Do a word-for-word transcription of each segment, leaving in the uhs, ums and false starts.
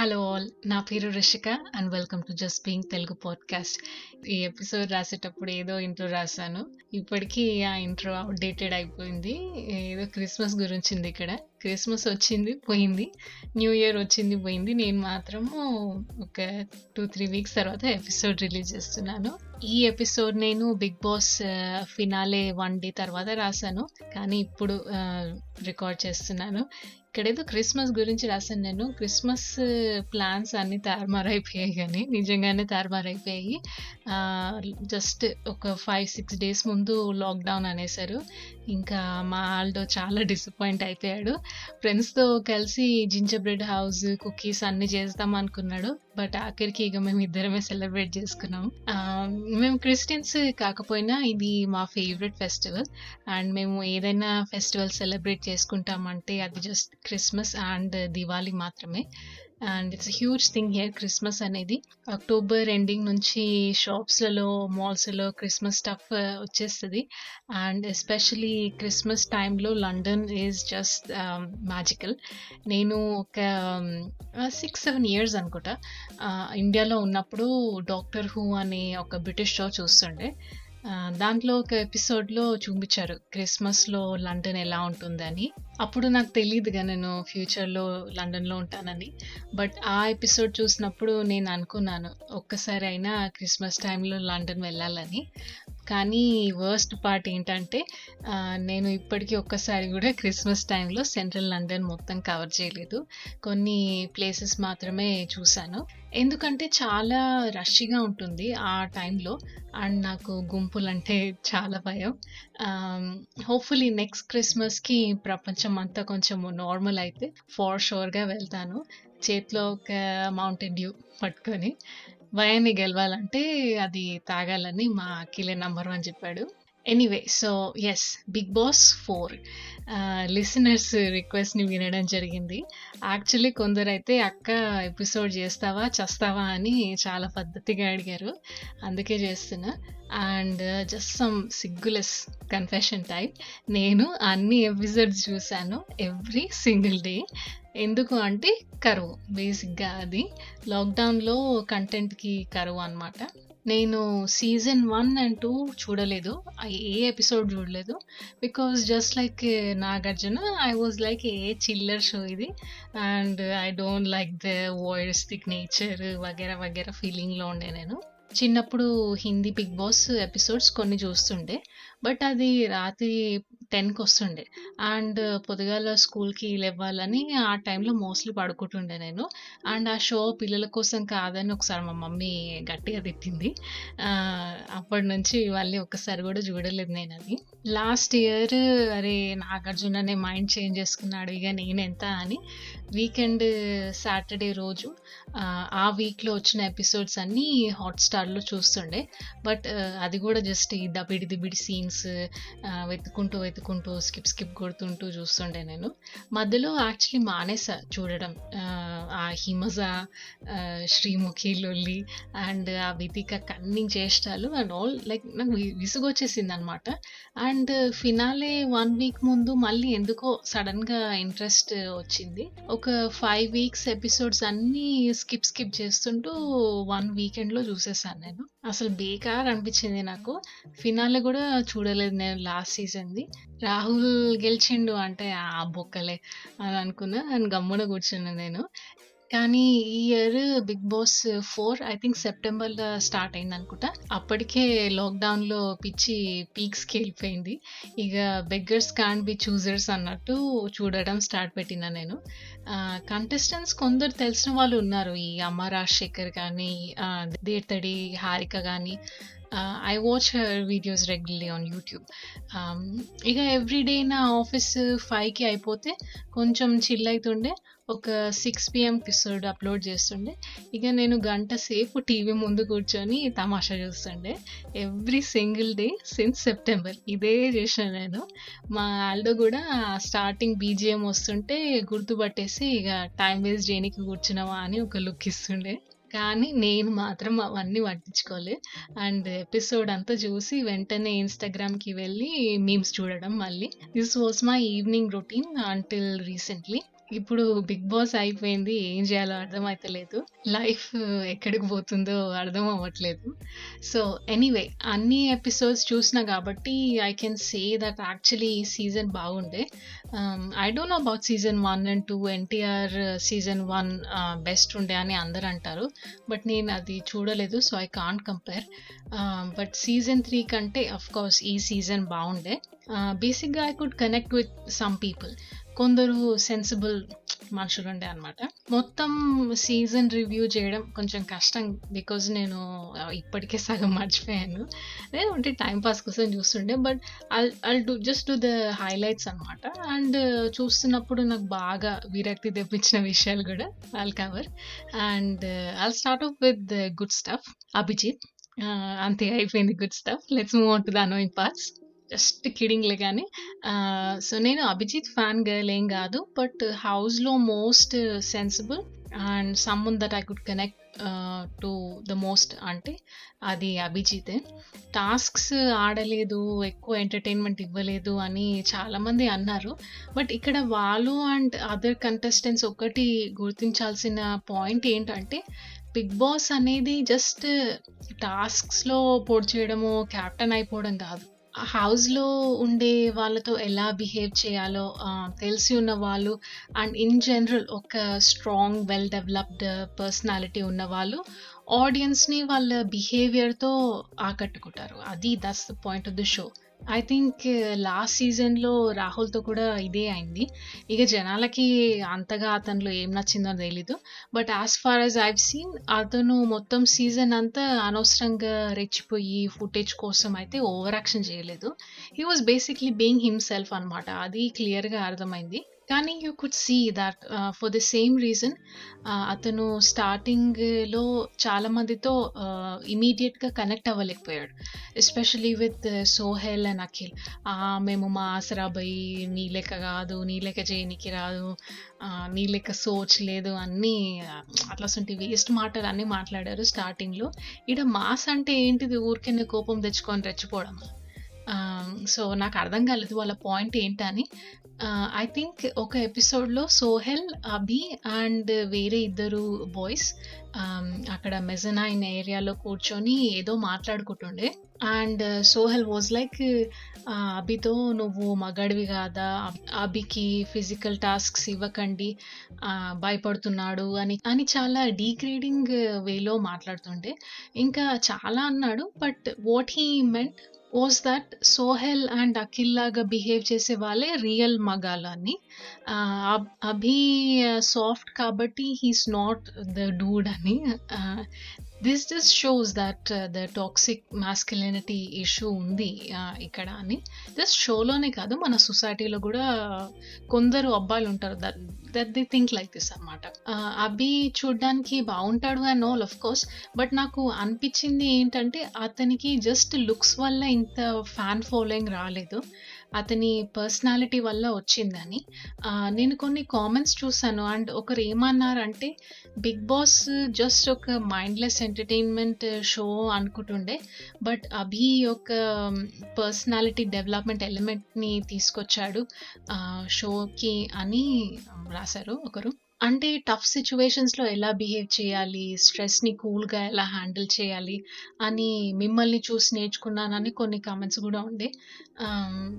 Hello all, నా పేరు Rishika and welcome to just being Telugu podcast. ఈ ఎపిసోడ్ రాసేటప్పుడు ఏదో ఇంట్రో రాశాను, ఇప్పటికీ ఆ ఇంట్రో అప్డేటెడ్ అయిపోయింది. ఏదో క్రిస్మస్ గురించింది. ఇక్కడ క్రిస్మస్ వచ్చింది పోయింది, న్యూ ఇయర్ వచ్చింది పోయింది. నేను మాత్రము ఒక టూ త్రీ వీక్స్ తర్వాత ఎపిసోడ్ రిలీజ్ చేస్తున్నాను. ఈ ఎపిసోడ్ నేను Bigg Boss finale one day తర్వాత రాశాను, కానీ ఇప్పుడు రికార్డ్ చేస్తున్నాను. ఇక్కడేదో క్రిస్మస్ గురించి రాశాను నేను. క్రిస్మస్ ప్లాన్స్ అన్నీ తారుమారైపోయాయి, కానీ నిజంగానే తారుమారైపోయాయి. జస్ట్ ఒక ఫైవ్ సిక్స్ డేస్ ముందు లాక్డౌన్ అనేసారు. ఇంకా మా ఆల్డో చాలా డిసప్పాయింట్ అయిపోయాడు. ఫ్రెండ్స్తో కలిసి జింజర్ బ్రెడ్ హౌస్ కుకీస్ అన్నీ చేస్తాం అనుకున్నాడు, బట్ ఆఖరికి ఇక మేము ఇద్దరమే సెలబ్రేట్ చేసుకున్నాము. మేము క్రిస్టియన్స్ కాకపోయినా ఇది మా ఫేవరెట్ ఫెస్టివల్, అండ్ మేము ఏదైనా ఫెస్టివల్ సెలబ్రేట్ చేసుకుంటామంటే అది జస్ట్ క్రిస్మస్ అండ్ దివాళీ మాత్రమే. And it's huge thing here. Christmas అనేది అక్టోబర్ ఎండింగ్ నుంచి షాప్స్లలో మాల్స్లో క్రిస్మస్ స్టఫ్ వచ్చేస్తుంది. అండ్ ఎస్పెషలీ క్రిస్మస్ టైంలో లండన్ ఈజ్ జస్ట్ మ్యాజికల్. నేను ఒక సిక్స్ సెవెన్ ఇయర్స్ అనుకుంటా ఇండియాలో ఉన్నప్పుడు డాక్టర్ హూ అనే ఒక బ్రిటిష్ షో చూస్తుండే. దాంట్లో ఒక ఎపిసోడ్లో చూపించారు క్రిస్మస్లో లండన్ ఎలా ఉంటుందని. అప్పుడు నాకు తెలియదుగా నేను ఫ్యూచర్లో లండన్లో ఉంటానని, బట్ ఆ ఎపిసోడ్ చూసినప్పుడు నేను అనుకున్నాను ఒక్కసారి అయినా క్రిస్మస్ టైంలో లండన్ వెళ్ళాలని. కానీ వర్స్ట్ పార్ట్ ఏంటంటే నేను ఇప్పటికీ ఒక్కసారి కూడా క్రిస్మస్ టైంలో సెంట్రల్ లండన్ మొత్తం కవర్ చేయలేదు, కొన్ని ప్లేసెస్ మాత్రమే చూశాను. ఎందుకంటే చాలా రష్గా ఉంటుంది ఆ టైంలో, అండ్ నాకు గుంపులు అంటే చాలా భయం. హోప్ఫుల్లీ నెక్స్ట్ క్రిస్మస్కి ప్రపంచం అంతా కొంచెం నార్మల్ అయితే ఫార్ షూర్గా వెళ్తాను, చేతిలో ఒక మౌంటైన్ డ్యూ పట్టుకొని. భయాన్ని గెలవాలంటే అది తాగాలని మా అఖిలే నంబర్ వన్ చెప్పాడు. Anyway, so yes, Bigg Boss four listeners రిక్వెస్ట్ని వినడం జరిగింది. యాక్చువల్లీ కొందరైతే అక్క ఎపిసోడ్ చేస్తావా చేస్తావా అని చాలా పద్ధతిగా అడిగారు, అందుకే చేస్తున్నా. అండ్ జస్ట్ సమ్ సిగ్గులెస్ కన్ఫెషన్ టైప్, నేను అన్ని ఎపిసోడ్స్ చూశాను ఎవ్రీ సింగిల్ డే. ఎందుకు అంటే కరువు, బేసిక్గా అది లాక్డౌన్లో కంటెంట్కి కరువు అన్నమాట. నేను సీజన్ వన్ అండ్ టూ చూడలేదు, ఏ ఎపిసోడ్ చూడలేదు, because just like Nagarjuna I was like A chiller show ఇది, and I don't like the voyeuristic nature వగేరా వగేరా ఫీలింగ్లో ఉండే. నేను చిన్నప్పుడు హిందీ బిగ్ బాస్ ఎపిసోడ్స్ కొన్ని చూస్తుండే, బట్ అది రాత్రి టెన్కి వస్తుండే, అండ్ పొద్దుగాల స్కూల్కి లేవ్వాలని ఆ టైంలో మోస్ట్లీ పడుకుంటుండే నేను. అండ్ ఆ షో పిల్లల కోసం కాదని ఒకసారి మా మమ్మీ గట్టిగా తిట్టింది, అప్పటి నుంచి మళ్ళీ ఒక్కసారి కూడా చూడలేదు నేను అది. లాస్ట్ ఇయర్ అరే నాగార్జుననే మైండ్ చేంజ్ చేసుకున్నాడు ఇక నేనెంత అని వీకెండ్ సాటర్డే రోజు ఆ వీక్లో వచ్చిన ఎపిసోడ్స్ అన్నీ హాట్స్టార్లో చూస్తుండే, బట్ అది కూడా జస్ట్ ఈ దబిడి దిబిడి సీన్స్ వెతుకుంటూ వెతుకుంటూ స్కిప్ స్కిప్ కొడుతుంటూ చూస్తుండే నేను. మధ్యలో యాక్చువల్లీ మానేసా చూడడం. ఆ హిమజ శ్రీముఖి లొల్లి అండ్ ఆ వితిక కన్నింగ్ చేష్టాలు అండ్ ఆల్, లైక్ నాకు విసుగు వచ్చేసింది అనమాట. అండ్ ఫినాలే వన్ వీక్ ముందు మళ్ళీ ఎందుకో సడన్గా ఇంట్రెస్ట్ వచ్చింది. ఒక ఫైవ్ వీక్స్ ఎపిసోడ్స్ అన్నీ స్కిప్ స్కిప్ చేస్తుంటూ వన్ వీకెండ్లో చూసేసాను నేను. అసలు బేకార్ అనిపించింది నాకు. ఫినాలే కూడా చూడలేదు నేను లాస్ట్ సీజన్ది. రాహుల్ గెలిచిండు అంటే ఆ బొక్కలే అని అనుకున్నా, అని గమ్మున కూర్చున్నా నేను. కానీ ఈ year Bigg Boss four I think సెప్టెంబర్లో స్టార్ట్ అయింది అనుకుంటా. అప్పటికే లాక్డౌన్లో పిచ్చి పీక్స్కి వెళ్ళిపోయింది, ఇక బెగ్గర్స్ కాంట్ బి చూజర్స్ అన్నట్టు చూడడం స్టార్ట్ పెట్టినా నేను. కంటెస్టెంట్స్ కొందరు తెలిసిన వాళ్ళు ఉన్నారు, ఈ అమ్మ రాజశేఖర్ కానీ దేర్తడి హారిక కానీ. Uh, I watch her videos regularly on YouTube. ఇక ఎవ్రీడే నా ఆఫీస్ ఫైవ్కి అయిపోతే కొంచెం చిల్ అవుతుండే, ఒక సిక్స్ పిఎం ఎపిసోడ్ అప్లోడ్ చేస్తుండే. ఇక నేను గంట సేపు టీవీ ముందు కూర్చొని తమాషా చూస్తుండే every single day since September. ఇదే చేశాను నేను. మా ఆల్డో కూడా స్టార్టింగ్ బీజిఎం వస్తుంటే గుర్తుపట్టేసి ఇక టైం వేస్ట్ చేయడానికి కూర్చున్నావా అని ఒక లుక్ ఇస్తుండే, కానీ నేను మాత్రం అవన్నీ పట్టించుకోలే. అండ్ ఎపిసోడ్ అంతా చూసి వెంటనే ఇన్స్టాగ్రామ్కి వెళ్ళి మీమ్స్ చూడడం మళ్ళీ. This was my evening routine until recently. ఇప్పుడు బిగ్ బాస్ అయిపోయింది, ఏం చేయాలో అర్థం అవుతలేదు, లైఫ్ ఎక్కడికి పోతుందో అర్థం అవ్వట్లేదు. సో ఎనీవే అన్ని ఎపిసోడ్స్ చూసినా కాబట్టి I can say that actually ఈ సీజన్ బాగుండే. I don't know about season one and two. NTR season one best ఉండే అని అందరు అంటారు, బట్ నేను అది చూడలేదు, so I can't compare. But season three కంటే అఫ్కోర్స్ ఈ సీజన్ బాగుండే. బేసిక్గా I could connect with some people. కొందరు సెన్సిబుల్ మనుషులు ఉండే అనమాట. మొత్తం సీజన్ రివ్యూ చేయడం కొంచెం కష్టం, బికాజ్ నేను ఇప్పటికే సగం మర్చిపోయాను. నేను అంటే టైంపాస్ కోసం చూస్తుండే, but I'll I'll do just do the highlights అనమాట. అండ్ చూస్తున్నప్పుడు నాకు బాగా విరక్తి తెప్పించిన విషయాలు కూడా I'll cover. And I'll start off with the good stuff. Abhijeet అంతే అయిపోయింది good stuff. Let's move on to the annoying parts. Just కిడింగ్లే కానీ. సో నేను అభిజిత్ ఫ్యాన్ గర్ల్ ఏం కాదు, బట్ హౌస్లో most sensible and someone that I could connect to the most అంటే అది అభిజితే. టాస్క్స్ ఆడలేదు, ఎక్కువ ఎంటర్టైన్మెంట్ ఇవ్వలేదు అని చాలామంది అన్నారు, బట్ ఇక్కడ వాళ్ళు అండ్ అదర్ కంటెస్టెంట్స్ ఒకటి గుర్తించాల్సిన పాయింట్ ఏంటంటే బిగ్ బాస్ అనేది జస్ట్ టాస్క్స్లో పోటీ చేయడము, క్యాప్టెన్ అయిపోవడం కాదు. హౌస్లో ఉండే వాళ్ళతో ఎలా బిహేవ్ చేయాలో తెలిసి ఉన్న వాళ్ళు అండ్ ఇన్ జనరల్ ఒక స్ట్రాంగ్ వెల్ డెవలప్డ్ పర్సనాలిటీ ఉన్న వాళ్ళు ఆడియన్స్ని వాళ్ళ బిహేవియర్తో ఆకట్టుకుంటారు. అది that's the point of the show. I think last సీజన్లో రాహుల్తో కూడా ఇదే అయింది. ఇక జనాలకి అంతగా అతనిలో ఏం నచ్చిందో తెలీదు, but as far as I've seen అతను మొత్తం సీజన్ అంతా అనవసరంగా రెచ్చిపోయి ఫుటేజ్ కోసం అయితే ఓవర్ యాక్షన్ చేయలేదు. He was basically being himself అనమాట. అది క్లియర్గా అర్థమైంది. కానీ you could see that for the same reason అతను స్టార్టింగ్లో చాలామందితో ఇమీడియట్గా కనెక్ట్ అవ్వలేకపోయాడు, especially with Sohel and Akhil. మేము మా ఆసరాబాయి, నీ లెక్క కాదు, నీ లెక్క చేయనికి రాదు, నీ లెక్క సోచ్ లేదు, అన్నీ అట్లాంటి వేస్ట్ మాటలు అన్నీ మాట్లాడారు స్టార్టింగ్లో. ఇక మాస్ అంటే ఏంటిది, ఊరికే కోపం తెచ్చుకొని రెచ్చిపోవడం. సో నాకు అర్థం కాలేదు వాళ్ళ పాయింట్ ఏంటని. ఐ థింక్ ఒక ఎపిసోడ్లో సోహెల్, అభి అండ్ వేరే ఇద్దరు బాయ్స్ అక్కడ మెజనైన్ ఏరియాలో కూర్చొని ఏదో మాట్లాడుకుంటుండే. అండ్ సోహెల్ వాజ్ లైక్, అభితో నువ్వు మగాడివి కాదా, అభికి ఫిజికల్ టాస్క్స్ ఇవ్వకండి, భయపడుతున్నాడు అని అని చాలా డీగ్రేడింగ్ వేలో మాట్లాడుతుండే. ఇంకా చాలా అన్నాడు, but what he meant was that Sohel and Akhil లాగా బిహేవ్ చేసే వాళ్ళే రియల్ మగాలు అని. అభి సాఫ్ట్ కాబట్టి హీస్ నాట్ ద డూడ్ అని. This just shows that the toxic masculinity issue ఉంది ఇక్కడ అని. జస్ట్ షోలోనే కాదు, మన సొసైటీలో కూడా కొందరు అబ్బాయిలు ఉంటారు that that they think like this అనమాట. అభి చూడ్డానికి బాగుంటాడు and all of course, but నాకు అనిపించింది ఏంటంటే అతనికి జస్ట్ లుక్స్ వల్ల ఇంత ఫ్యాన్ ఫాలోయింగ్ రాలేదు, అతని పర్సనాలిటీ వల్ల వచ్చిందని నేను కొన్ని కామెంట్స్ చూసాను. అండ్ ఒకరు ఏమన్నారంటే బిగ్ బాస్ జస్ట్ ఒక మైండ్లెస్ ఎంటర్టైన్మెంట్ షో అనుకుంటుండే, బట్ అభి ఒక పర్సనాలిటీ డెవలప్మెంట్ ఎలిమెంట్ని తీసుకొచ్చాడు షోకి అని రాశారు ఒకరు. అంటే టఫ్ సిచ్యువేషన్స్లో ఎలా బిహేవ్ చేయాలి, స్ట్రెస్ని కూల్గా ఎలా హ్యాండిల్ చేయాలి అని మిమ్మల్ని చూసి నేర్చుకున్నానని కొన్ని కామెంట్స్ కూడా ఉండే,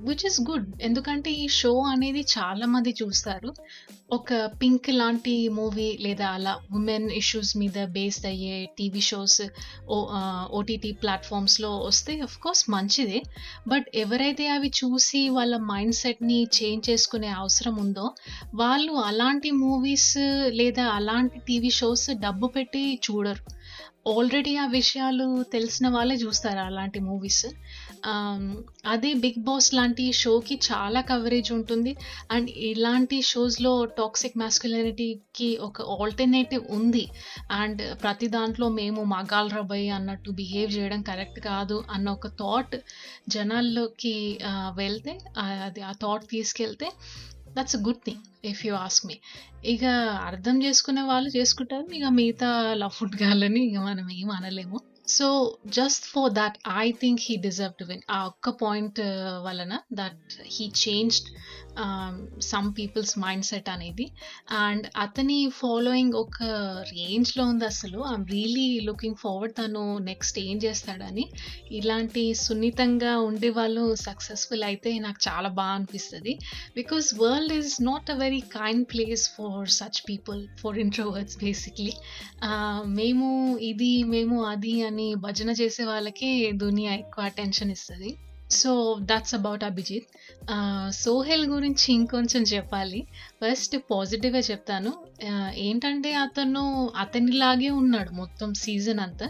విచ్ ఇస్ గుడ్. ఎందుకంటే ఈ షో అనేది చాలామంది చూస్తారు. ఒక పింక్ లాంటి మూవీ లేదా అలా ఉమెన్ ఇష్యూస్ మీద బేస్డ్ అయ్యే టీవీ షోస్ ఓటీటీ ప్లాట్ఫామ్స్లో వస్తే అఫ్కోర్స్ మంచిదే, బట్ ఎవరైతే అవి చూసి వాళ్ళ మైండ్ సెట్ని చేంజ్ చేసుకునే అవసరం ఉందో వాళ్ళు అలాంటి మూవీస్ లేదా అలాంటి టీవీ షోస్ డబ్బు పెట్టి చూడరు. ఆల్రెడీ ఆ విషయాలు తెలిసిన వాళ్ళే చూస్తారు అలాంటి మూవీస్. అదే బిగ్ బాస్ లాంటి షోకి చాలా కవరేజ్ ఉంటుంది అండ్ ఇలాంటి షోస్లో టాక్సిక్ మాస్క్యులినిటీకి ఒక ఆల్టర్నేటివ్ ఉంది. అండ్ ప్రతి దాంట్లో మేము మగాల్ రబాయి అన్నట్టు బిహేవ్ చేయడం కరెక్ట్ కాదు అన్న ఒక థాట్ జనాల్లోకి వెళ్తే, అది ఆ థాట్ తీసుకెళ్తే that's a good thing if you ask me. ఇక అర్థం చేసుకునే వాళ్ళు చేసుకుంటారు, ఇక మిగతా లఫుట్ గాలని ఇక మనం ఏం అనలేము. So just for that, I think he deserved to win. ఆ ఒక్క పాయింట్ వలన that he changed some people's mindset అనేది. అండ్ అతని ఫాలోయింగ్ ఒక రేంజ్లో ఉంది అసలు. ఐఎమ్ రియలీ లుకింగ్ ఫార్వర్డ్ తను నెక్స్ట్ ఏం చేస్తాడని. ఇలాంటి సున్నితంగా ఉండే వాళ్ళు సక్సెస్ఫుల్ అయితే నాకు చాలా బాగా అనిపిస్తుంది, because world is not a very kind place for such people, for introverts basically. మేము ఇది మేము అది అని భజన చేసే వాళ్ళకి దునియా ఎక్కువ అటెన్షన్ ఇస్తుంది. So that's about Abhijeet. Sohel గురించి ఇంకొంచెం చెప్పాలి. ఫస్ట్ పాజిటివ్గా చెప్తాను. ఏంటంటే అతను అతనిలాగే ఉన్నాడు మొత్తం సీజన్ అంతా.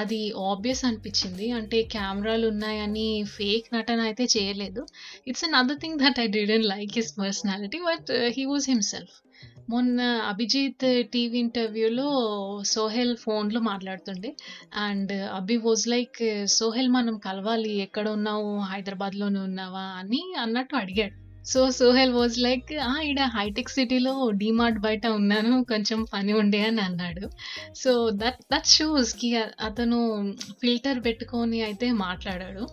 అది ఆబ్వియస్ అనిపించింది. అంటే కెమెరాలు ఉన్నాయని ఫేక్ నటన అయితే చేయలేదు. It's another thing that I didn't like his personality, but he was himself. మొన్న అభిజిత్ టీవీ ఇంటర్వ్యూలో సోహెల్ ఫోన్లో మాట్లాడుతుండే, and Abhi was like, Sohel మనం కలవాలి, ఎక్కడ ఉన్నావు, హైదరాబాద్లోనే ఉన్నావా అని అన్నట్టు అడిగాడు. సో సోహెల్ వాజ్ లైక్, ఇక్కడ హైటెక్ సిటీలో డీమార్ట్ బయట ఉన్నాను, కొంచెం పని ఉండే అని అన్నాడు. సో దట్ దట్ షోస్కి అతను ఫిల్టర్ పెట్టుకొని అయితే మాట్లాడాడు.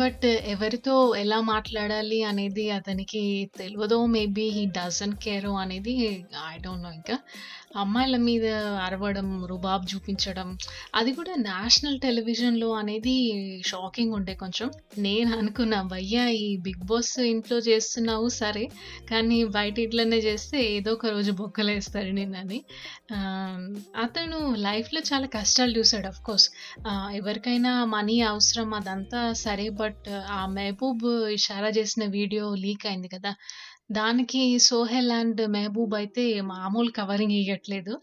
బట్ ఎవరితో ఎలా మాట్లాడాలి అనేది అతనికి తెలియదో, మేబీ హీ డజంట్ కేర్ అనేది ఐ డోంట్ నో. ఇంకా అమ్మాయిల మీద అరవడం, రుబాబ్ చూపించడం, అది కూడా నేషనల్ టెలివిజన్లో అనేది షాకింగ్ ఉండే కొంచెం. నేను అనుకున్నా, భయ్యా ఈ బిగ్ బాస్ ఇంట్లో చేస్తున్నావు సరే, కానీ బయట ఇట్లనే చేస్తే ఏదో ఒక రోజు బొక్కలు వేస్తారు నిన్నది. అతను లైఫ్లో చాలా కష్టాలు చూశాడు. అఫ్ కోర్స్ ఎవరికైనా మనీ అవసరం, అదంతా సరే. బట్ ఆ మెహబూబ్ ఇషారా చేసిన వీడియో లీక్ అయింది కదా, దానికి సోహెల్ అండ్ మెహబూబ్ అయితే మామూలు కవరింగ్ ఇవ్వట్లేదు.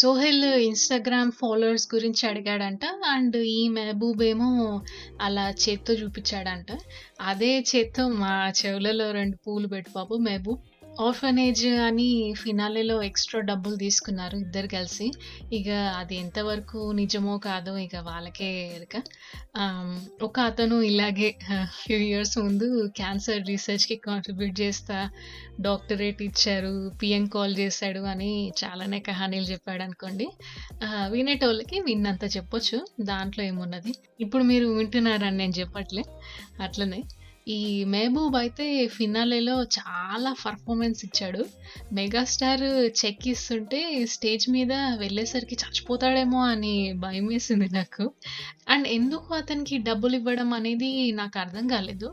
సోహెల్ ఇన్స్టాగ్రామ్ ఫాలోవర్స్ గురించి అడిగాడంట, అండ్ ఈ మెహబూబ్ ఏమో అలా చేత్తో చూపించాడంట. అదే చేత్తో మా చెవులలో రెండు పూలు పెట్టు బాబు మెహబూబ్. ఆర్ఫనేజ్ అని ఫినాలేలో ఎక్స్ట్రా డబ్బులు తీసుకున్నారు ఇద్దరు కలిసి. ఇక అది ఎంతవరకు నిజమో కాదో ఇక వాళ్ళకే ఎరక. ఒక అతను ఇలాగే ఫ్యూ ఇయర్స్ ముందు క్యాన్సర్ రీసెర్చ్కి కాంట్రిబ్యూట్ చేస్తా, డాక్టరేట్ ఇచ్చారు, పిఎం కాల్ చేశాడు అని చాలానే కహానీలు చెప్పాడు అనుకోండి. వినేటోళ్ళకి విన్నంత చెప్పొచ్చు, దాంట్లో ఏమున్నది. ఇప్పుడు మీరు వింటున్నారని నేను చెప్పట్లే. అట్లనే ఈ మెహబూబ్ అయితే ఫినాలేలో చాలా పర్ఫార్మెన్స్ ఇచ్చాడు. మెగాస్టార్ చెక్ ఇస్తుంటే స్టేజ్ మీద వెళ్ళేసరికి చచ్చిపోతాడేమో అని భయం వేసింది నాకు. అండ్ ఎందుకు అతనికి డబ్బులు ఇవ్వడం అనేది నాకు అర్థం కాలేదు.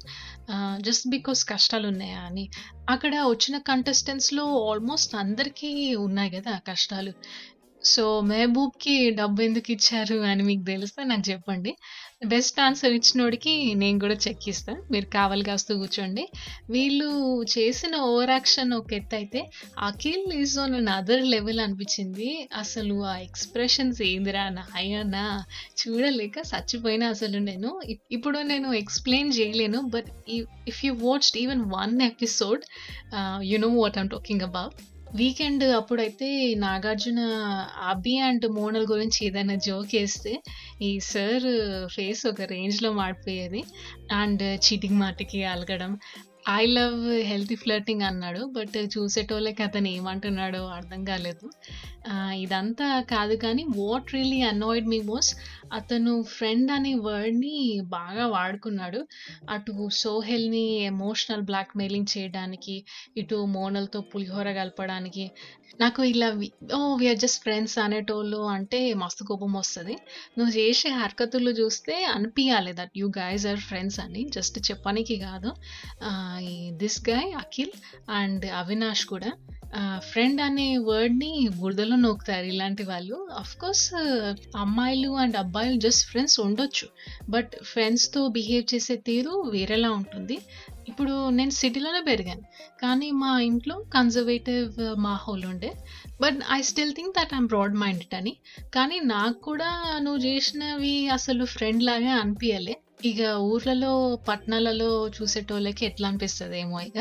జస్ట్ బికాస్ కష్టాలు ఉన్నాయా అని. అక్కడ వచ్చిన కంటెస్టెంట్స్లో ఆల్మోస్ట్ అందరికీ ఉన్నాయి కదా కష్టాలు. సో మెహబూబ్కి డబ్బు ఎందుకు ఇచ్చారు అని మీకు తెలిస్తే నాకు చెప్పండి. బెస్ట్ ఆన్సర్ ఇచ్చినోడికి నేను కూడా చెక్ ఇస్తాను, మీరు కావాలి కాస్తూ కూర్చోండి. వీళ్ళు చేసిన ఓవర్ యాక్షన్ ఒక ఎత్తు అయితే, Akhil is on another level అనిపించింది అసలు. ఆ ఎక్స్ప్రెషన్స్ ఏందిరా నాయనా, చూడలేక చచ్చిపోయినా అసలు నేను. ఇప్పుడు నేను ఎక్స్ప్లెయిన్ చేయలేను, but if you watched even one episode you know what I'm talking about. Weekend అప్పుడైతే నాగార్జున అభి అండ్ మోనల్ గురించి ఏదైనా జోక్ వేస్తే ఈ సార్ ఫేస్ ఒక రేంజ్లో మాడిపోయేది. అండ్ చీటికి మాటికి అలగడం, ఐ లవ్ హెల్తీ ఫ్లర్టింగ్ అన్నాడు, బట్ చూసేటోళ్ళకి అతను ఏమంటున్నాడో అర్థం కాలేదు. ఇదంతా కాదు కానీ what really annoyed me most, అతను ఫ్రెండ్ అనే వర్డ్ని బాగా వాడుకున్నాడు. అటు సోహెల్ని ఎమోషనల్ బ్లాక్మెయిలింగ్ చేయడానికి, ఇటు మోనల్తో పులిహోర కలపడానికి. నాకు ఇలా ఓ వీఆర్ జస్ట్ ఫ్రెండ్స్ అనేటోళ్ళు అంటే మస్తు కోపం వస్తుంది. నువ్వు చేసే హర్కతులు చూస్తే అనిపించాలి that you guys are friends అని, జస్ట్ చెప్పడానికి కాదు. This guy Akhil and Avinash కూడా ఫ్రెండ్ అనే వర్డ్ని బురదలో నోకుతారు ఇలాంటి వాళ్ళు. అఫ్కోర్స్ అమ్మాయిలు అండ్ అబ్బాయిలు జస్ట్ ఫ్రెండ్స్ ఉండొచ్చు, బట్ ఫ్రెండ్స్తో బిహేవ్ చేసే తీరు వేరేలా ఉంటుంది. ఇప్పుడు నేను సిటీలోనే పెరిగాను, కానీ మా ఇంట్లో కన్జర్వేటివ్ మాహోల్ ఉండే, but I still think that I'm broad minded అని. కానీ నాకు కూడా నువ్వు చేసినవి అసలు ఫ్రెండ్ లాగా అనిపించలే. ఇక ఊర్లలో పట్టణాలలో చూసేటోళ్ళకి ఎట్లా అనిపిస్తుంది ఏమో. ఇక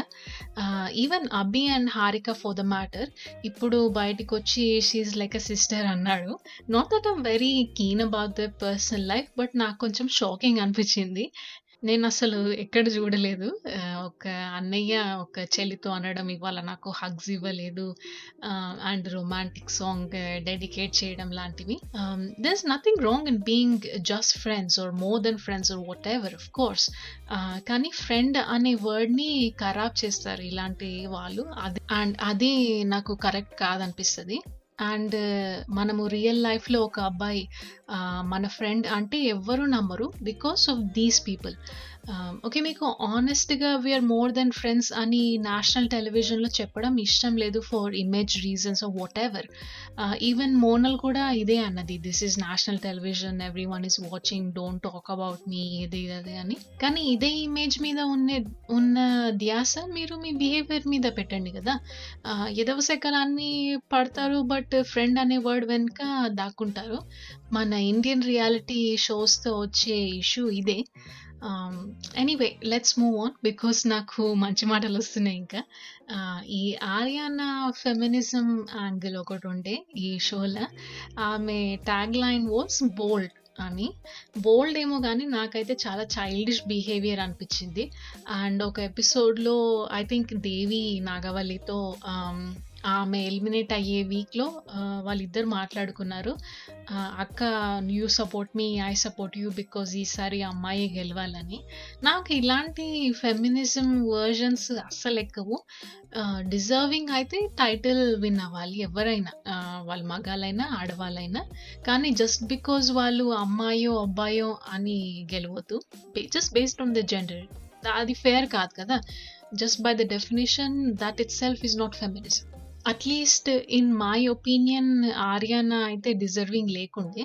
even Abhi and Harika for the matter ఇప్పుడు బయటకు వచ్చి షీఈస్ లైక్ అ సిస్టర్ అన్నాడు. Not that I'm very keen about the personal life, but నాకు కొంచెం షాకింగ్ అనిపించింది. నేను అసలు ఎక్కడ చూడలేదు. ఆ, ఒక అన్నయ్య ఒక చెల్లితో అనడం, ఇవాళ నాకు హగ్స్ ఇవ్వలేదు అండ్ రొమాంటిక్ సాంగ్ డెడికేట్ చేయడం లాంటివి. There is nothing wrong in being just friends or more than friends or whatever, of course. కానీ ఫ్రెండ్ అనే వర్డ్ని ఖరాబ్ చేస్తారు ఇలాంటి వాళ్ళు. అది అండ్ అది నాకు కరెక్ట్ కాదనిపిస్తుంది. అండ్ మనము రియల్ లైఫ్లో ఒక అబ్బాయి ఆ, మన ఫ్రెండ్ అంటే ఎవ్వరూ నమ్మరు because of these people. Okay, మీకు ఆనెస్ట్గా వీఆర్ మోర్ దెన్ ఫ్రెండ్స్ అని నేషనల్ టెలివిజన్లో చెప్పడం ఇష్టం లేదు for image reasons of whatever. Even Monal కూడా ఇదే అన్నది, this is national television, everyone is watching, don't talk about me, ఇది అది అని. కానీ ఇదే ఇమేజ్ మీద ఉన్న ఉన్న ధ్యాస మీరు మీ బిహేవియర్ మీద పెట్టండి కదా. ఆ, ఎదవ శకలాన్ని పడతారు, బట్ ఫ్రెండ్ అనే వర్డ్ వెనుక దాక్కుంటారు. మన ఇండియన్ రియాలిటీ షోస్తో వచ్చే ఇష్యూ ఇదే. Anyway, let's move on because నాకు మంచి మాటలు వస్తున్నాయి. ఇంకా ఆ, ఈ ఆర్యానా ఫెమినిజం యాంగిల్ ఒకటి ఉండే ఈ షోలో. ఆమె ట్యాగ్ లైన్ వాజ్ బోల్డ్ అని. బోల్డ్ ఏమో కానీ నాకైతే చాలా చైల్డిష్ బిహేవియర్ అనిపించింది. అండ్ ఒక ఎపిసోడ్లో ఐ థింక్ దేవి నాగవల్లితో ఆమ్, ఆమె ఎలిమినేట్ అయ్యే వీక్లో వాళ్ళిద్దరు మాట్లాడుకున్నారు. ఆ, అక్క, you support me, I support you, because ఈసారి అమ్మాయి గెలవాలని. నాకు ఇలాంటి ఫెమినిజం వర్జన్స్ అస్సలు ఎక్కువ. డిజర్వింగ్ అయితే టైటిల్ విన్ అవ్వాలి ఎవరైనా, ఆ, వాళ్ళు మగాలైనా ఆడవాళ్ళైనా. కానీ జస్ట్ బికాజ్ వాళ్ళు అమ్మాయో అబ్బాయో అని గెలవద్దు, just based on the gender. అది ఫేర్ కాదు కదా. Just by the definition that itself is not feminism. At least in my opinion Ariyana అయితే డిజర్వింగ్ లేకుండే,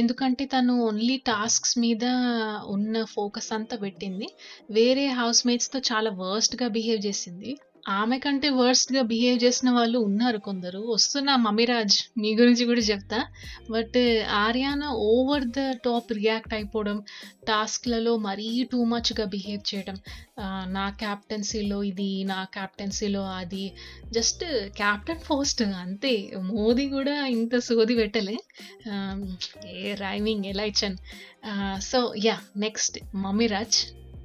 ఎందుకంటే తను ఓన్లీ టాస్క్స్ మీద ఉన్న ఫోకస్ అంతా పెట్టింది. వేరే హౌస్ మేట్స్తో చాలా వర్స్ట్గా బిహేవ్ చేసింది. ఆమె కంటే వర్స్ట్గా బిహేవ్ చేసిన వాళ్ళు ఉన్నారు కొందరు. వస్తున్నా మమిరాజ్, మీ గురించి కూడా చెప్తా. But Ariyana over the top react అయిపోవడం, టాస్క్లలో మరీ టూ మచ్గా బిహేవ్ చేయడం, ఆ, నా క్యాప్టెన్సీలో ఇది, నా క్యాప్టెన్సీలో అది, జస్ట్ క్యాప్టెన్ పోస్ట్ అంతే. మోదీ కూడా ఇంత సోది పెట్టలే. ఆ, ఏ రైమింగ్ ఎలైచన్. సో యా, నెక్స్ట్ మమిరాజ్.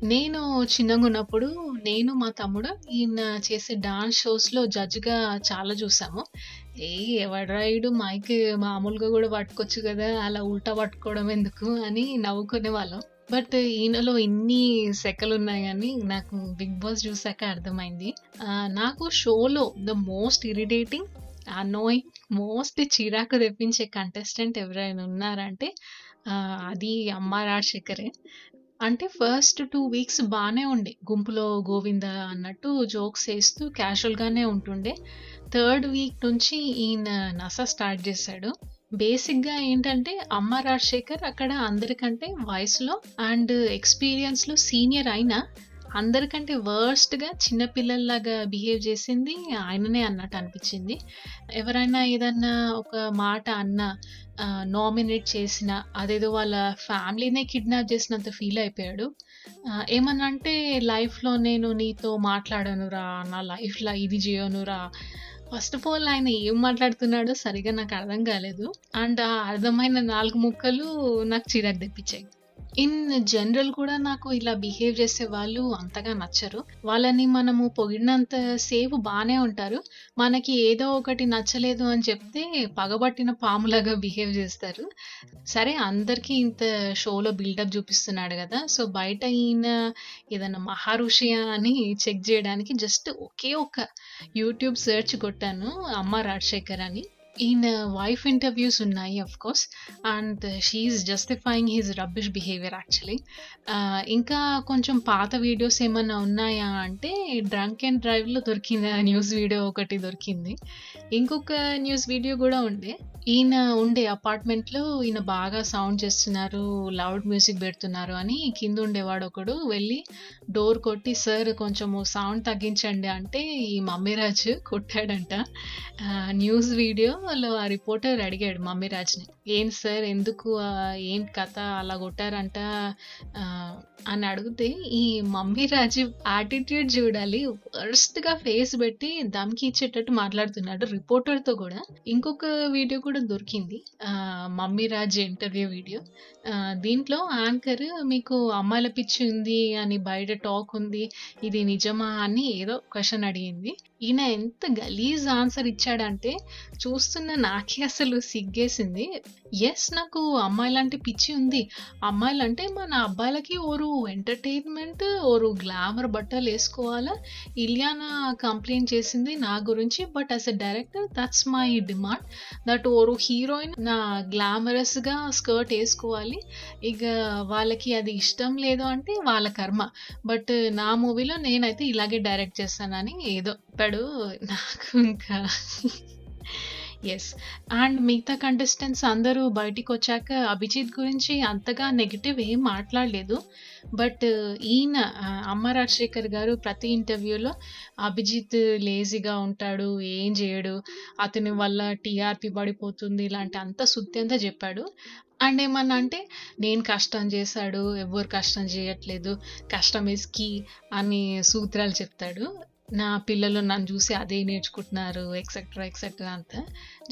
నేను చిన్నగా ఉన్నప్పుడు నేను మా తమ్ముడు ఈయన చేసే డాన్స్ షోస్లో జడ్జ్గా చాలా చూసాము. ఏ ఎవడ్రాయుడు మైక్ మామూలుగా కూడా పట్టుకోవచ్చు కదా, అలా ఉల్టా పట్టుకోవడం ఎందుకు అని నవ్వుకునే వాళ్ళం. బట్ ఈయనలో ఇన్ని సెకలు ఉన్నాయి కానీ నాకు బిగ్ బాస్ చూసాక అర్థమైంది. ఆ, నాకు షోలో the most irritating, annoying, most చిరాకు తెప్పించే కంటెస్టెంట్ ఎవరైనా ఉన్నారంటే ఆ, అది అమ్మ రాజశేఖరే. అంటే ఫస్ట్ టూ వీక్స్ బాగానే ఉండే, గుంపులో గోవింద అన్నట్టు జోక్స్ వేస్తూ క్యాషువల్గానే ఉంటుండే. థర్డ్ వీక్ నుంచి ఈయన నస స్టార్ట్ చేశాడు. బేసిక్గా ఏంటంటే అమ్మ రాజశేఖర్ అక్కడ అందరికంటే వయసులో అండ్ ఎక్స్పీరియన్స్లో సీనియర్ అయినా అందరికంటే వర్స్ట్గా చిన్నపిల్లల్లాగా బిహేవ్ చేసింది ఆయననే అన్నట్టు అనిపించింది. ఎవరైనా ఏదన్నా ఒక మాట అన్నా, నామినేట్ చేసిన, అదేదో వాళ్ళ ఫ్యామిలీనే కిడ్నాప్ చేసినంత ఫీల్ అయిపోయాడు. ఆ, ఏమన్నా అంటే, లైఫ్లో నేను నీతో మాట్లాడనురా, నా లైఫ్లో ఇది చేయనురా. ఫస్ట్ ఆఫ్ ఆల్ ఆయన ఏం మాట్లాడుతున్నాడో సరిగా నాకు అర్థం కాలేదు. అండ్ ఆ అర్థమైన నాలుగు ముక్కలు నాకు చిరాకు తెప్పించాయి. ఇన్ జనరల్ కూడా నాకు ఇలా బిహేవ్ చేసే వాళ్ళు అంతగా నచ్చరు. వాళ్ళని మనము పొగిడినంత సేపు బాగానే ఉంటారు. మనకి ఏదో ఒకటి నచ్చలేదు అని చెప్తే పగబట్టిన పాములాగా బిహేవ్ చేస్తారు. సరే, అందరికీ ఇంత షోలో బిల్డప్ చూపిస్తున్నాడు కదా, సో బయట ఈయన ఏదైనా మహారుషి అని చెక్ చేయడానికి జస్ట్ ఒకే ఒక యూట్యూబ్ సెర్చ్ కొట్టాను, అమ్మ రాజశేఖర్ అని. ఈయన వైఫ్ ఇంటర్వ్యూస్ ఉన్నాయి of course, and she is justifying his rubbish behaviour actually. ఇంకా కొంచెం పాత వీడియోస్ ఏమైనా ఉన్నాయా అంటే, డ్రంక్ అండ్ డ్రైవ్లో దొరికిన న్యూస్ వీడియో ఒకటి దొరికింది. ఇంకొక న్యూస్ వీడియో కూడా ఉండే, ఈయన ఉండే అపార్ట్మెంట్లో ఈయన బాగా సౌండ్ చేస్తున్నారు, లౌడ్ మ్యూజిక్ పెడుతున్నారు అని కింద ఉండేవాడు ఒకడు వెళ్ళి డోర్ కొట్టి, సార్ కొంచెము సౌండ్ తగ్గించండి అంటే ఈ మమ్మీరాజు కొట్టాడంట. న్యూస్ వీడియో వాళ్ళు ఆ రిపోర్టర్ అడిగాడు మమ్మీ రాజ్ని, ఏం సార్ ఎందుకు ఏం కథ అలా కొట్టారంట అని అడిగితే ఈ మమ్మీ రాజ్ యాటిట్యూడ్ చూడాలి, వర్స్ట్గా ఫేస్ పెట్టి దమ్కి ఇచ్చేటట్టు మాట్లాడుతున్నాడు రిపోర్టర్తో కూడా. ఇంకొక వీడియో కూడా దొరికింది మమ్మీ రాజ్ ఇంటర్వ్యూ వీడియో, దీంట్లో యాంకర్ మీకు అమ్మాయిల పిచ్చి ఉంది అని బయట టాక్ ఉంది ఇది నిజమా అని ఏదో క్వశ్చన్ అడిగింది. ఈయన ఎంత గలీజ్ ఆన్సర్ ఇచ్చాడంటే చూస్తున్న నాకే అసలు సిగ్గేసింది. ఎస్ నాకు అమ్మాయిలంటే పిచ్చి ఉంది, అమ్మాయిలంటే మన అబ్బాయిలకి ఓరు ఎంటర్టైన్మెంట్ ఓరు గ్లామర్ బట్టలు వేసుకోవాలా, ఇలియానా కంప్లైంట్ చేసింది నా గురించి, but as a director that's my demand that our heroine నా గ్లామరస్గా స్కర్ట్ వేసుకోవాలి, ఇక వాళ్ళకి అది ఇష్టం లేదు అంటే వాళ్ళ కర్మ, బట్ నా మూవీలో నేనైతే ఇలాగే డైరెక్ట్ చేస్తానని ఏదో చెప్పాడు. నాకు ఇంకా ఎస్ అండ్ మిగతా కంటెస్టెంట్స్ అందరూ బయటికి వచ్చాక అభిజిత్ గురించి అంతగా నెగిటివ్ ఏం మాట్లాడలేదు, బట్ ఈయన అమ్మ రాజశేఖర్ గారు ప్రతి ఇంటర్వ్యూలో అభిజిత్ లేజీగా ఉంటాడు, ఏం చేయడు, అతని వల్ల టీఆర్పీ పడిపోతుంది ఇలాంటి అంతా సుత్తి అంతా చెప్పాడు. అండ్ ఏమన్నా అంటే నేను కష్టం చేశాడు, ఎవరు కష్టం చేయట్లేదు, కష్టం ఈజ్ కీ అని సూత్రాలు చెప్తాడు, నా పిల్లలు నన్ను చూసి అదే నేర్చుకుంటున్నారు ఎక్సెట్రా ఎక్సెట్రా అంతా.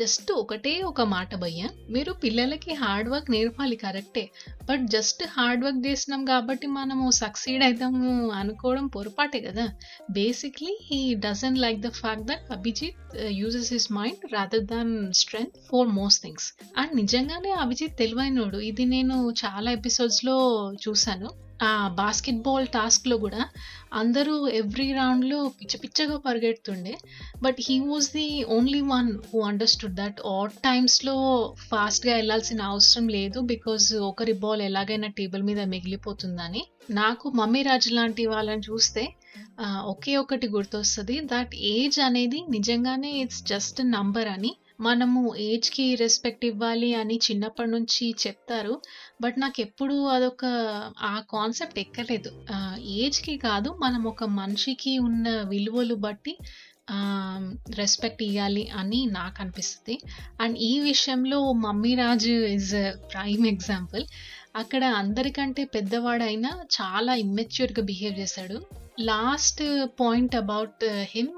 జస్ట్ ఒకటే ఒక మాట భయ్యా, మీరు పిల్లలకి హార్డ్ వర్క్ నేర్పాలి కరెక్టే, బట్ జస్ట్ హార్డ్ వర్క్ చేసినాం కాబట్టి మనము సక్సీడ్ అవుతాము అనుకోవడం పొరపాటే కదా. Basically he doesn't like the fact that Abhijeet uses his mind rather than strength for most things. And నిజంగానే అభిజిత్ తెలివైనోడు, ఇది నేను చాలా ఎపిసోడ్స్లో చూశాను. ఆ బాస్కెట్బాల్ టాస్క్లో కూడా అందరూ ఎవ్రీ రౌండ్లో పిచ్చ పిచ్చగా పరిగెడుతుండే, but he was the only one who understood that at టైమ్స్లో ఫాస్ట్గా వెళ్ళాల్సిన అవసరం లేదు, బికాజ్ ఒకరి బాల్ ఎలాగైనా టేబుల్ మీద మిగిలిపోతుందని. నాకు మమ్మీ రాజు లాంటి వాళ్ళని చూస్తే ఒకే ఒకటి గుర్తొస్తుంది, దట్ ఏజ్ అనేది నిజంగానే ఇట్స్ జస్ట్ నంబర్ అని. మనము ఏజ్కి రెస్పెక్ట్ ఇవ్వాలి అని చిన్నప్పటి నుంచి చెప్తారు, బట్ నాకు ఎప్పుడు అదొక ఆ కాన్సెప్ట్ ఎక్కలేదు. ఏజ్కి కాదు, మనం ఒక మనిషికి ఉన్న విలువలు బట్టి రెస్పెక్ట్ ఇవ్వాలి అని నాకు అనిపిస్తుంది. అండ్ ఈ విషయంలో mummy Raj is prime example. అక్కడ అందరికంటే పెద్దవాడైనా చాలా ఇమ్మెచ్యూర్గా బిహేవ్ చేశాడు. లాస్ట్ పాయింట్ అబౌట్ హిమ్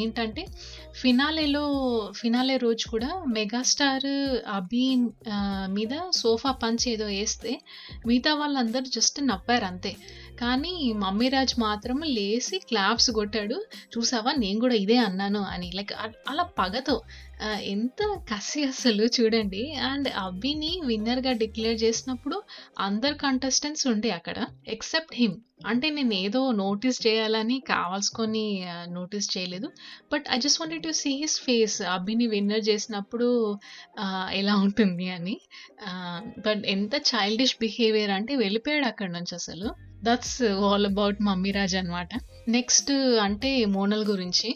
ఏంటంటే ఫినాలేలో ఫినాలే రోజు కూడా మెగాస్టార్ అభి మీద సోఫా పంచ్ ఏదో వేస్తే మిగతా వాళ్ళందరూ జస్ట్ నవ్వారు అంతే, కానీ మమ్మీ రాజ్ మాత్రం లేచి క్లాప్స్ కొట్టాడు, చూసావా నేను కూడా ఇదే అన్నాను అని, లైక్ అలా పగతో. ఎంత కసి అసలు చూడండి. అండ్ అభిని విన్నర్గా డిక్లేర్ చేసినప్పుడు అందరు కంటెస్టెంట్స్ ఉండే అక్కడ ఎక్సెప్ట్ హిమ్, అంటే నేను ఏదో నోటీస్ చేయాలని కావాల్సుకొని నోటీస్ చేయలేదు, but I just wanted to see his face అభిని విన్నర్ చేసినప్పుడు ఎలా ఉంటుంది అని. బట్ ఎంత చైల్డిష్ బిహేవియర్ అంటే వెళ్ళిపోయాడు అక్కడ నుంచి అసలు. That's all about mummy Raj అనమాట. నెక్స్ట్ అంటే మోనల్ గురించి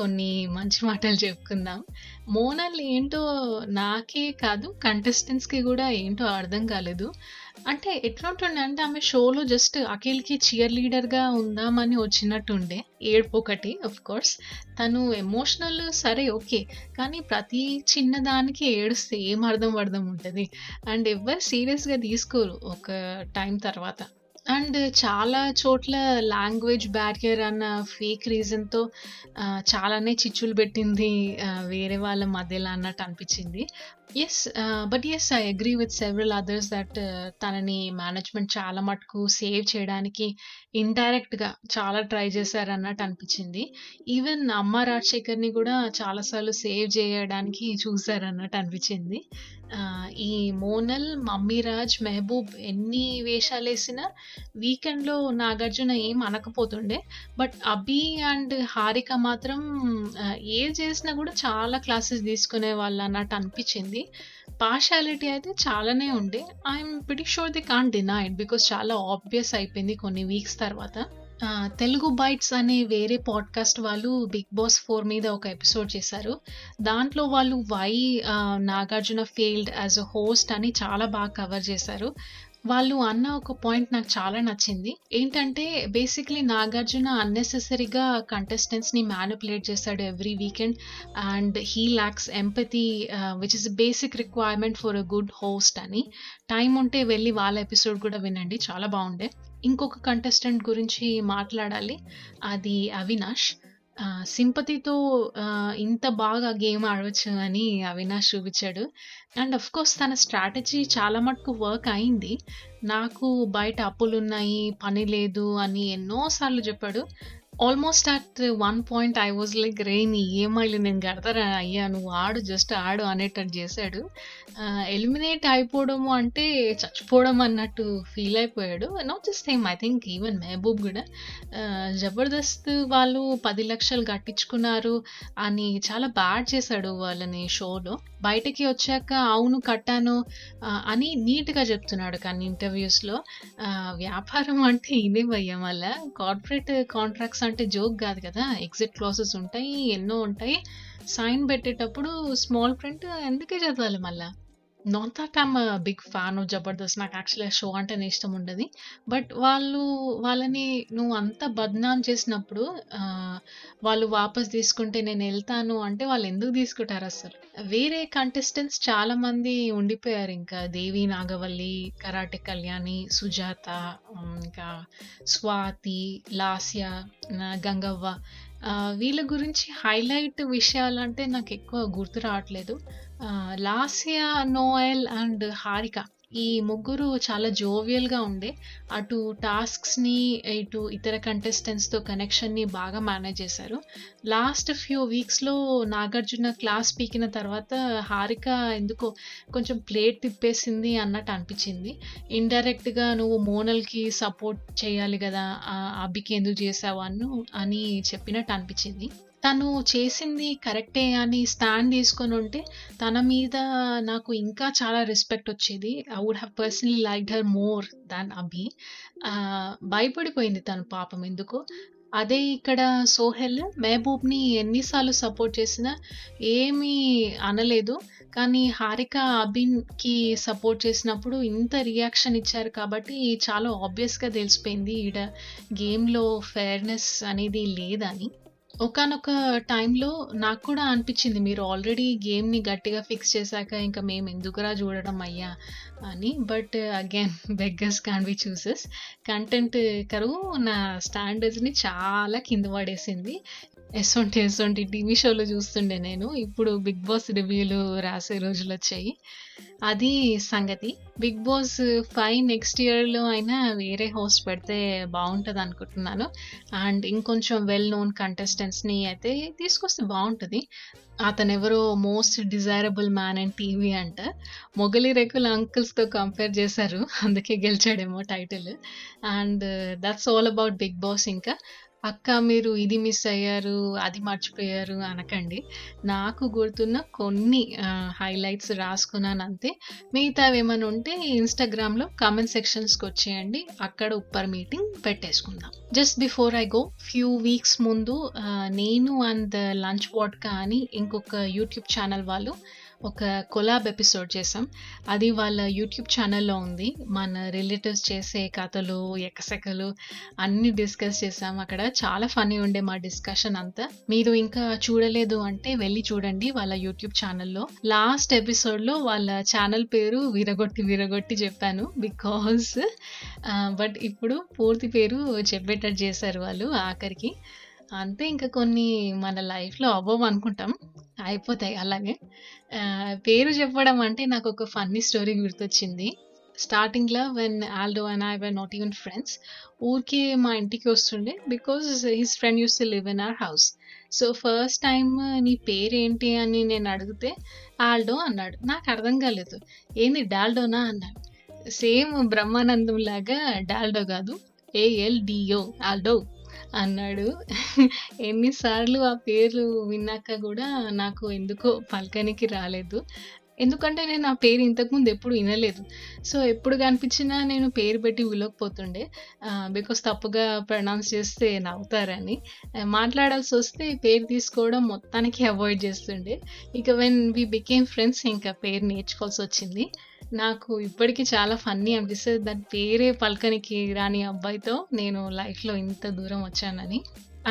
కొన్ని మంచి మాటలు చెప్పుకుందాం. మోనల్ ఏంటో నాకే కాదు కంటెస్టెంట్స్కి కూడా ఏంటో అర్థం కాలేదు. అంటే ఎట్లా ఉంటుండే అంటే ఆమె షోలో జస్ట్ అఖిల్కి చీయర్ లీడర్గా ఉందామని వచ్చినట్టు ఉండే, ఏడుపు ఒకటి ఆఫ్ కోర్స్ తను ఎమోషనల్ సరే ఓకే, కానీ ప్రతి చిన్నదానికి ఏడుస్తే ఏం అర్థం అర్థం ఉంటుంది, అండ్ ఎవరు సీరియస్గా తీసుకోరు ఒక టైం తర్వాత. అండ్ చాలా చోట్ల లాంగ్వేజ్ బ్యారియర్ అన్న ఫేక్ రీజన్తో చాలానే చిచ్చులు పెట్టింది వేరే వాళ్ళ మధ్యలో అన్నట్టు అనిపించింది. Yes but yes I agree with several others that తనని మేనేజ్మెంట్ చాలా మటుకు సేవ్ చేయడానికి ఇండైరెక్ట్గా చాలా ట్రై చేశారు అన్నట్టు అనిపించింది. ఈవెన్ అమ్మ రాజశేఖర్ని కూడా చాలాసార్లు సేవ్ చేయడానికి చూశారు అన్నట్టు అనిపించింది. ఈ మోనల్, మమ్మీ రాజ్, మెహబూబ్ ఎన్ని వేషాలు వేసినా వీకెండ్లో నాగార్జున ఏం అనకపోతుండే, బట్ అభి అండ్ హారిక మాత్రం ఏ చేసినా కూడా చాలా క్లాసెస్ తీసుకునే వాళ్ళు అన్నట్టు అనిపించింది. పార్షాలిటీ అయితే చాలానే ఉండే, I'm pretty sure they can't deny it because చాలా ఆబ్వియస్ అయిపోయింది కొన్ని వీక్స్ తర్వాత. తెలుగు బైట్స్ అనే వేరే పాడ్కాస్ట్ వాళ్ళు బిగ్ బాస్ ఫోర్ మీద ఒక ఎపిసోడ్ చేశారు, దాంట్లో వాళ్ళు why Nagarjuna failed as a host అని చాలా బాగా కవర్ చేశారు. వాళ్ళు అన్న ఒక పాయింట్ నాకు చాలా నచ్చింది. ఏంటంటే బేసిక్లీ నాగార్జున అన్నెసెసరీగా కంటెస్టెంట్స్ని మ్యానిపులేట్ చేస్తాడు every weekend, and he lacks empathy which is basic requirement for a good host అని. టైం ఉంటే వెళ్ళి వాళ్ళ ఎపిసోడ్ కూడా వినండి, చాలా బాగుండే. ఇంకొక కంటెస్టెంట్ గురించి మాట్లాడాలి, అది అవినాష్. సింపతితో ఇంత బాగా గేమ్ ఆడవచ్చు అని అవినాష్ చూపించాడు. అండ్ అఫ్ కోర్స్ తన స్ట్రాటజీ చాలా మటుకు వర్క్ అయింది. నాకు బయట అప్పులున్నాయి, పని లేదు అని ఎన్నోసార్లు చెప్పాడు. Almost at one point I was like, రే నీ ఈఎంఐలు నేను కడతారా అయ్యా, నువ్వు ఆడు జస్ట్ ఆడు అనేటట్టు చేశాడు. ఎలిమినేట్ అయిపోవడము అంటే చచ్చిపోవడం అన్నట్టు ఫీల్ అయిపోయాడు. Not just same, I think even Mehboob కూడా. జబర్దస్త్ వాళ్ళు పది లక్షలు కట్టించుకున్నారు అని చాలా బ్యాడ్ చేశాడు వాళ్ళని షోలో. బయటకి వచ్చాక అవును కట్టాను అని నీట్గా చెప్తున్నాడు, కానీ ఇంటర్వ్యూస్లో వ్యాపారం అంటే ఇదే భయ్యం. వల్ల కార్పొరేట్ కాంట్రాక్ట్స్ అంటే జోక్ కాదు కదా, ఎగ్జిట్ క్లాసెస్ ఉంటాయి, ఎన్నో ఉంటాయి. సైన్ పెట్టేటప్పుడు స్మాల్ ప్రింట్ ఎందుకే చదవాలి మళ్ళీ. Not that I'm big fan of Jabardasth, నాకు యాక్చువల్గా షో అంటేనే ఇష్టం ఉండదు. బట్ వాళ్ళు వాళ్ళని నువ్వు అంతా బద్నాం చేసినప్పుడు వాళ్ళు వాపస్ తీసుకుంటే నేను వెళ్తాను అంటే వాళ్ళు ఎందుకు తీసుకుంటారు అసలు. వేరే కంటెస్టెంట్స్ చాలామంది ఉండిపోయారు, ఇంకా దేవి నాగవల్లి, కరాటే కళ్యాణి, సుజాత, ఇంకా స్వాతి, లాస్య, గంగవ్వ. వీళ్ళ గురించి హైలైట్ విషయాలంటే నాకు ఎక్కువ గుర్తు రావట్లేదు. లాస్యా, నోయల్ అండ్ హారిక ఈ ముగ్గురు చాలా జోవియల్గా ఉండే, అటు టాస్క్స్ని ఇటు ఇతర కంటెస్టెంట్స్తో కనెక్షన్ని బాగా మేనేజ్ చేశారు. లాస్ట్ ఫ్యూ వీక్స్లో నాగార్జున క్లాస్ పీకిన తర్వాత హారిక ఎందుకో కొంచెం ప్లేట్ తిప్పేసింది అన్నట్టు అనిపించింది. ఇండైరెక్ట్గా నువ్వు మోనల్కి సపోర్ట్ చేయాలి కదా, అబ్బికి ఎందుకు చేసావు అను అని చెప్పినట్టు అనిపించింది. తను చేసింది కరెక్టే అని స్టాండ్ తీసుకొని ఉంటే తన మీద నాకు ఇంకా చాలా రెస్పెక్ట్ వచ్చేది. I would have personally liked her more than Abhi. భయపడిపోయింది తను పాపం ఎందుకో. అదే ఇక్కడ సోహెల్ మెహబూబ్ని ఎన్నిసార్లు సపోర్ట్ చేసినా ఏమీ అనలేదు, కానీ హారిక అభిన్కి సపోర్ట్ చేసినప్పుడు ఇంత రియాక్షన్ ఇచ్చారు కాబట్టి చాలా ఆబ్వియస్గా తెలిసిపోయింది ఈడ గేమ్లో ఫెయిర్నెస్ అనేది లేదని. ఒకనొక టైంలో నాకు కూడా అనిపించింది, మీరు ఆల్రెడీ గేమ్ని గట్టిగా ఫిక్స్ చేశాక ఇంకా మేము ఎందుకురా చూడడం అయ్యా అని. But again beggars can be చూసెస్. కంటెంట్ కరువు నా స్టాండర్డ్స్ని చాలా కింద పడేసింది. ఎసొంటి ఎసొంటి టీవీ షోలు చూస్తుండే నేను, ఇప్పుడు బిగ్ బాస్ రివ్యూలు రాసే రోజులు వచ్చాయి. అది సంగతి. బిగ్ బాస్ ఫైవ్ నెక్స్ట్ ఇయర్లో అయినా వేరే హోస్ట్ పెడితే బాగుంటుంది అనుకుంటున్నాను. అండ్ ఇంకొంచెం వెల్ నోన్ కంటెస్టెంట్స్ని అయితే తీసుకొస్తే బాగుంటుంది. అతను ఎవరో most desirable man and TV అంట, మొగలి రేకుల అంకుల్స్తో కంపేర్ చేశారు, అందుకే గెలిచాడేమో title. And that's all about big boss. ఇంకా అక్క మీరు ఇది మిస్ అయ్యారు అది మర్చిపోయారు అనకండి, నాకు గుర్తున్న కొన్ని హైలైట్స్ రాసుకున్నాను అంతే. మిగతావి ఏమైనా ఉంటే ఇన్స్టాగ్రామ్లో కామెంట్ సెక్షన్స్కి వచ్చేయండి, అక్కడ ఉప్పర్ మీటింగ్ పెట్టేసుకుందాం. Just before I go, few weeks ముందు నేను అండ్ లంచ్ వాడ్కా అని ఇంకొక యూట్యూబ్ ఛానల్ వాళ్ళు ఒక కొలాబ్ ఎపిసోడ్ చేసాం. అది వాళ్ళ యూట్యూబ్ ఛానల్లో ఉంది. మన రిలేటివ్స్ చేసే కథలు ఎకసెకలు అన్నీ డిస్కస్ చేసాం అక్కడ. చాలా ఫన్నీ ఉండే మా డిస్కషన్ అంతా. మీరు ఇంకా చూడలేదు అంటే వెళ్ళి చూడండి వాళ్ళ యూట్యూబ్ ఛానల్లో. లాస్ట్ ఎపిసోడ్లో వాళ్ళ ఛానల్ పేరు విరగొట్టి విరగొట్టి చెప్పాను బికాజ్, బట్ ఇప్పుడు పూర్తి పేరు చెప్పేటట్టు చేశారు వాళ్ళు ఆఖరికి. అంతే, ఇంకా కొన్ని మన లైఫ్లో అవ్వవు అనుకుంటాం, అయిపోతాయి అలాగే. పేరు చెప్పడం అంటే నాకు ఒక ఫన్నీ స్టోరీ గుర్తొచ్చింది. స్టార్టింగ్లో when Aldo and I were not even friends, ఊరికే మా ఇంటికి వస్తుండే because his friend use to live in our house. So first time నీ పేరేంటి అని నేను అడిగితే ఆల్డో అన్నాడు. నాకు అర్థం కాలేదు, ఏంది డాల్డోనా అన్నాడు. సేమ్ బ్రహ్మానందం లాగా డాల్డో కాదు ఏఎల్డిఓ ఆల్డో అన్నాడు. ఎన్నిసార్లు ఆ పేరు విన్నాక కూడా నాకు ఎందుకో పలకనికి రాలేదు. ఎందుకంటే నేను ఆ పేరు ఇంతకుముందు ఎప్పుడు వినలేదు. సో ఎప్పుడు కనిపించినా నేను పేరు పెట్టి విలకపోతుండే, బికాస్ తప్పుగా ప్రొనౌన్స్ చేస్తే నవ్వుతారని. మాట్లాడాల్సి వస్తే పేరు తీసుకోవడం మొత్తానికి అవాయిడ్ చేస్తుండే. ఇక వెన్ వి బికేమ్ ఫ్రెండ్స్ ఇంకా పేరు నేర్చుకోవాల్సి వచ్చింది. నాకు ఇప్పటికీ చాలా ఫన్నీ అనిపిస్తుంది, దాని పేరే పలకనికి రాని అబ్బాయితో నేను లైఫ్లో ఇంత దూరం వచ్చానని.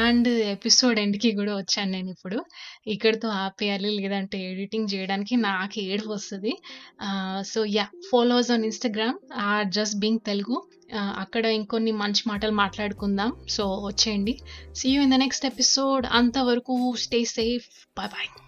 అండ్ ఎపిసోడ్ ఎండ్కి కూడా వచ్చాను నేను. ఇప్పుడు ఇక్కడితో ఆపేయాలి, లేదంటే ఎడిటింగ్ చేయడానికి నాకు ఏడుపు వస్తుంది. So yeah, followers on Instagram are just being Telugu. అక్కడ ఇంకొన్ని మంచి మాటలు మాట్లాడుకుందాం. సో వచ్చేయండి. See you in the next episode. అంతవరకు స్టే సేఫ్. Bye bye.